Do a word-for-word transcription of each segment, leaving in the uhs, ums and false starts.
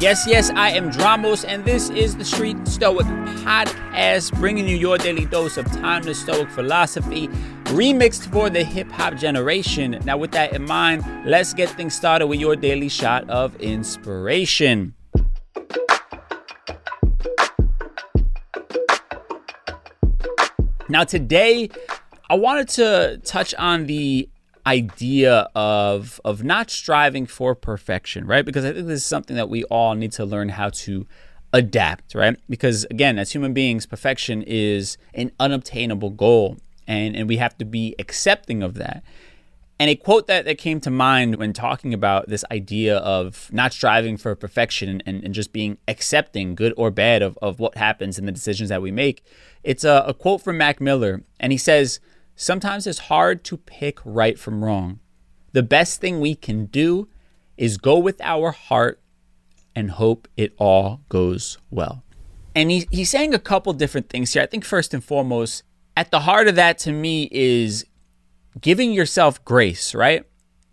Yes, yes, I am Dramos, and this is the Street Stoic Podcast, bringing you your daily dose of timeless Stoic philosophy, remixed for the hip-hop generation. Now, with that in mind, let's get things started with your daily shot of inspiration. Now, today, I wanted to touch on the idea of of not striving for perfection, right? Because I think this is something that we all need to learn how to adapt, right? Because again, as human beings, perfection is an unobtainable goal, and, and we have to be accepting of that. And a quote that, that came to mind when talking about this idea of not striving for perfection and, and just being accepting, good or bad, of, of what happens and the decisions that we make. It's a, a quote from Mac Miller, and he says, "Sometimes it's hard to pick right from wrong. The best thing we can do is go with our heart and hope it all goes well." And he, he's saying a couple different things here. I think first and foremost, at the heart of that to me is giving yourself grace, right?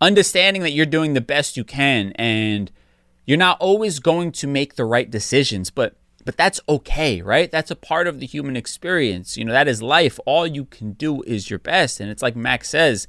Understanding that you're doing the best you can and you're not always going to make the right decisions, but But that's okay, right? That's a part of the human experience. You know, that is life. All you can do is your best. And it's like Max says,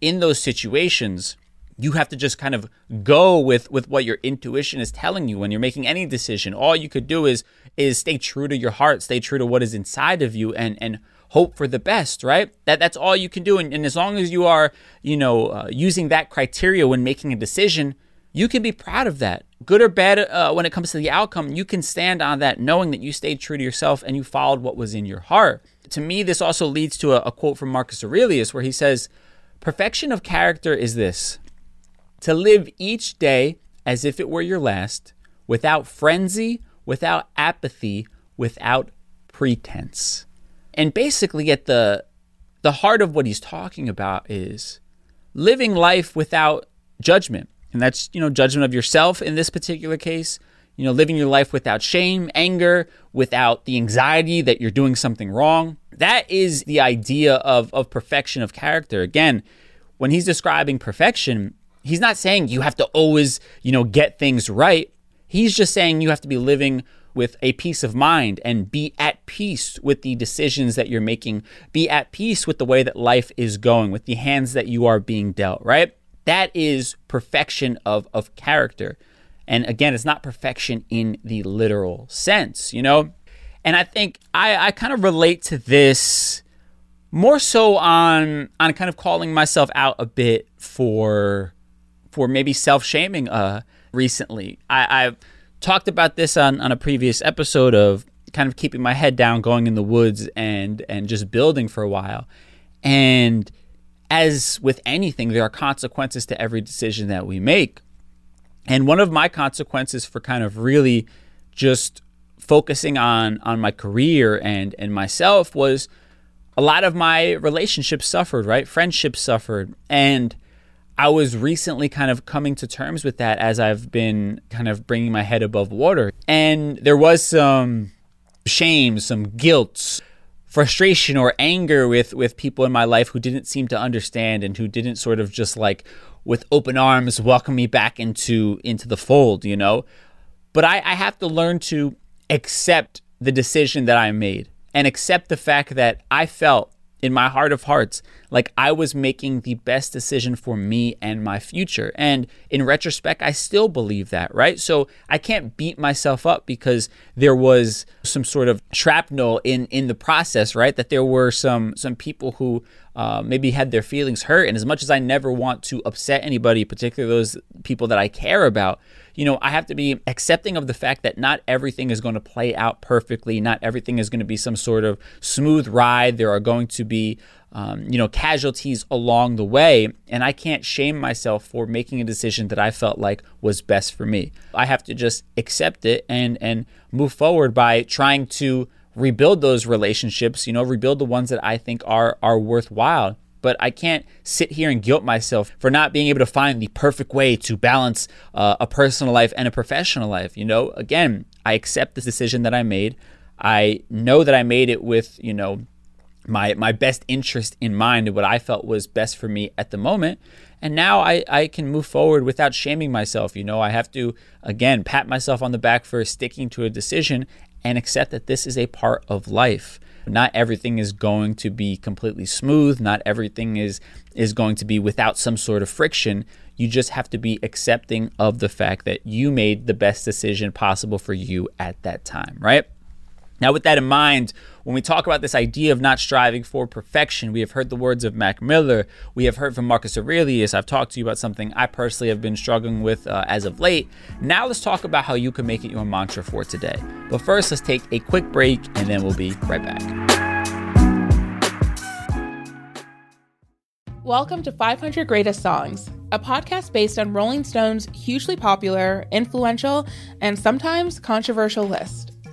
in those situations, you have to just kind of go with, with what your intuition is telling you when you're making any decision. All you could do is is stay true to your heart, stay true to what is inside of you, and and hope for the best, right? That that's all you can do. And, and as long as you are, you know, uh, using that criteria when making a decision, you can be proud of that. Good or bad, uh, when it comes to the outcome, you can stand on that knowing that you stayed true to yourself and you followed what was in your heart. To me, this also leads to a, a quote from Marcus Aurelius where he says, "Perfection of character is this: to live each day as if it were your last, without frenzy, without apathy, without pretense." And basically at the, the heart of what he's talking about is living life without judgment. And that's, you know, judgment of yourself in this particular case, you know, living your life without shame, anger, without the anxiety that you're doing something wrong. That is the idea of, of perfection of character. Again, when he's describing perfection, he's not saying you have to always, you know, get things right. He's just saying you have to be living with a peace of mind and be at peace with the decisions that you're making, be at peace with the way that life is going, with the hands that you are being dealt, right? That is perfection of, of character. And again, it's not perfection in the literal sense, you know? And I think I, I kind of relate to this more so on on kind of calling myself out a bit for for maybe self-shaming uh, recently. I, I've talked about this on, on a previous episode of kind of keeping my head down, going in the woods and and just building for a while. And as with anything, there are consequences to every decision that we make. And one of my consequences for kind of really just focusing on on my career and and myself was a lot of my relationships suffered, right? Friendships suffered. And I was recently kind of coming to terms with that as I've been kind of bringing my head above water. And there was some shame, some guilt, frustration or anger with, with people in my life who didn't seem to understand and who didn't sort of just like with open arms welcome me back into into the fold, you know? But I, I have to learn to accept the decision that I made and accept the fact that I felt in my heart of hearts like I was making the best decision for me and my future. And in retrospect, I still believe that, right? So I can't beat myself up because there was some sort of shrapnel in in the process, right? That there were some some people who uh, maybe had their feelings hurt. And as much as I never want to upset anybody, particularly those people that I care about, you know, I have to be accepting of the fact that not everything is going to play out perfectly. Not everything is going to be some sort of smooth ride. There are going to be, um, you know, casualties along the way. And I can't shame myself for making a decision that I felt like was best for me. I have to just accept it and and move forward by trying to rebuild those relationships, you know, rebuild the ones that I think are are worthwhile. But I can't sit here and guilt myself for not being able to find the perfect way to balance uh, a personal life and a professional life. You know, again, I accept this decision that I made. I know that I made it with, you know, my my best interest in mind and what I felt was best for me at the moment. And now I, I can move forward without shaming myself. You know, I have to, again, pat myself on the back for sticking to a decision and accept that this is a part of life. Not everything is going to be completely smooth. Not everything is is going to be without some sort of friction. You just have to be accepting of the fact that you made the best decision possible for you at that time, right? Now, with that in mind, when we talk about this idea of not striving for perfection, we have heard the words of Mac Miller. We have heard from Marcus Aurelius. I've talked to you about something I personally have been struggling with uh, as of late. Now let's talk about how you can make it your mantra for today. But first, let's take a quick break and then we'll be right back. Welcome to five hundred Greatest Songs, a podcast based on Rolling Stone's hugely popular, influential, and sometimes controversial list.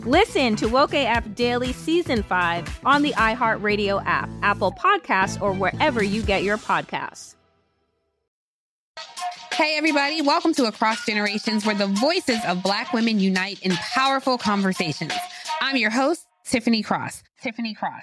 Listen to Woke A F Daily Season five on the iHeartRadio app, Apple Podcasts, or wherever you get your podcasts. Hey, everybody. Welcome to Across Generations, where the voices of Black women unite in powerful conversations. I'm your host, Tiffany Cross. Tiffany Cross.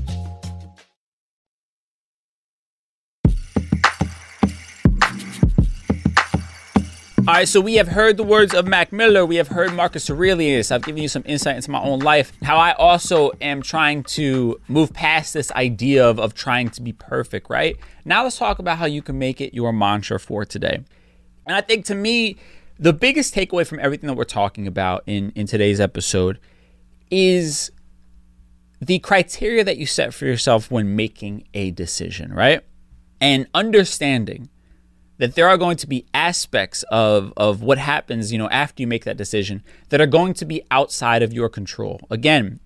All right, so we have heard the words of Mac Miller. We have heard Marcus Aurelius. I've given you some insight into my own life, how I also am trying to move past this idea of, of trying to be perfect, right? Now let's talk about how you can make it your mantra for today. And I think to me, the biggest takeaway from everything that we're talking about in, in today's episode is the criteria that you set for yourself when making a decision, right? And understanding that there are going to be aspects of, of what happens, you know, after you make that decision that are going to be outside of your control. Again,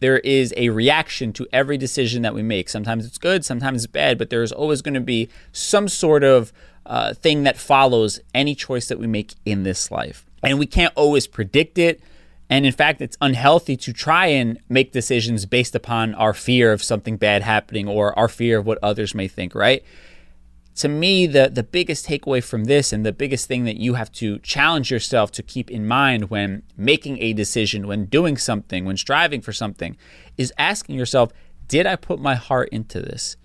there is a reaction to every decision that we make. Sometimes it's good, sometimes it's bad, but there's always going to be some sort of uh, thing that follows any choice that we make in this life. And we can't always predict it. And in fact, it's unhealthy to try and make decisions based upon our fear of something bad happening or our fear of what others may think, right? To me, the, the biggest takeaway from this and the biggest thing that you have to challenge yourself to keep in mind when making a decision, when doing something, when striving for something, is asking yourself, did I put my heart into this?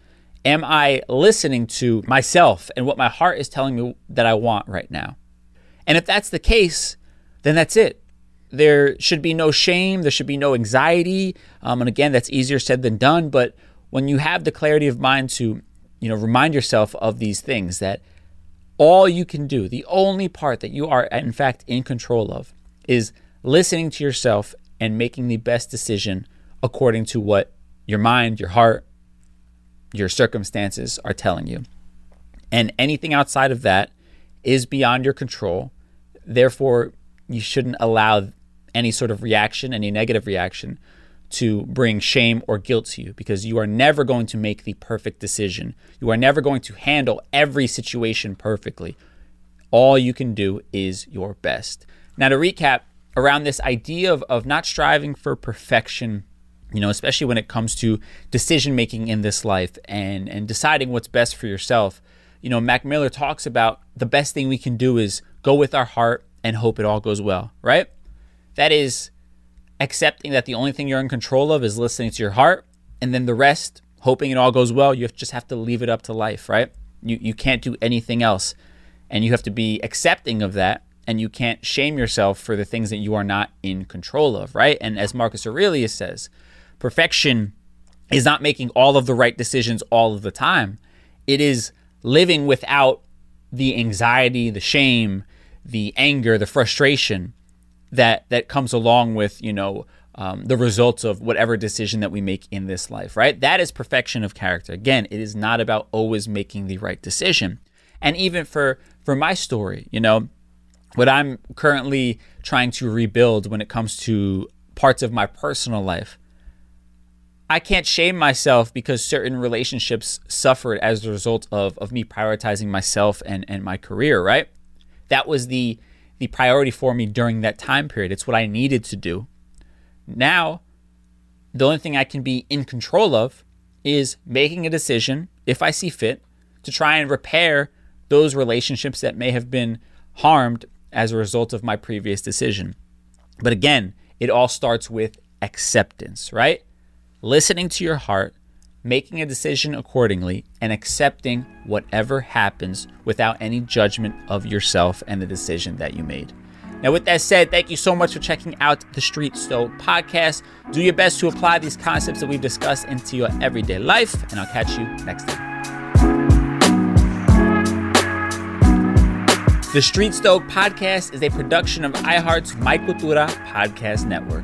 Am I listening to myself and what my heart is telling me that I want right now? And if that's the case, then that's it. There should be no shame. There should be no anxiety. Um, and again, that's easier said than done. But when you have the clarity of mind to You know, remind yourself of these things, that all you can do, the only part that you are in fact in control of, is listening to yourself and making the best decision according to what your mind, your heart, your circumstances are telling you. And anything outside of that is beyond your control. Therefore, you shouldn't allow any sort of reaction, any negative reaction, to bring shame or guilt to you, because you are never going to make the perfect decision. You are never going to handle every situation perfectly. All you can do is your best. Now, to recap around this idea of, of not striving for perfection, you know, especially when it comes to decision-making in this life and, and deciding what's best for yourself, you know, Mac Miller talks about the best thing we can do is go with our heart and hope it all goes well, right? That is accepting that the only thing you're in control of is listening to your heart, and then the rest, hoping it all goes well, you just have to leave it up to life, right? You you can't do anything else, and you have to be accepting of that, and you can't shame yourself for the things that you are not in control of, right? And as Marcus Aurelius says, perfection is not making all of the right decisions all of the time. It is living without the anxiety, the shame, the anger, the frustration that that comes along with, you know, um, the results of whatever decision that we make in this life, right? That is perfection of character. Again, it is not about always making the right decision. And even for, for my story, you know, what I'm currently trying to rebuild when it comes to parts of my personal life, I can't shame myself because certain relationships suffered as a result of, of me prioritizing myself and, and my career, right? That was the the priority for me during that time period. It's what I needed to do. Now, the only thing I can be in control of is making a decision, if I see fit, to try and repair those relationships that may have been harmed as a result of my previous decision. But again, it all starts with acceptance, right? Listening to your heart, making a decision accordingly, and accepting whatever happens without any judgment of yourself and the decision that you made. Now, with that said, thank you so much for checking out the Street Stoic Podcast. Do your best to apply these concepts that we've discussed into your everyday life, and I'll catch you next time. The Street Stoic Podcast is a production of iHeart's My Cultura Podcast Network.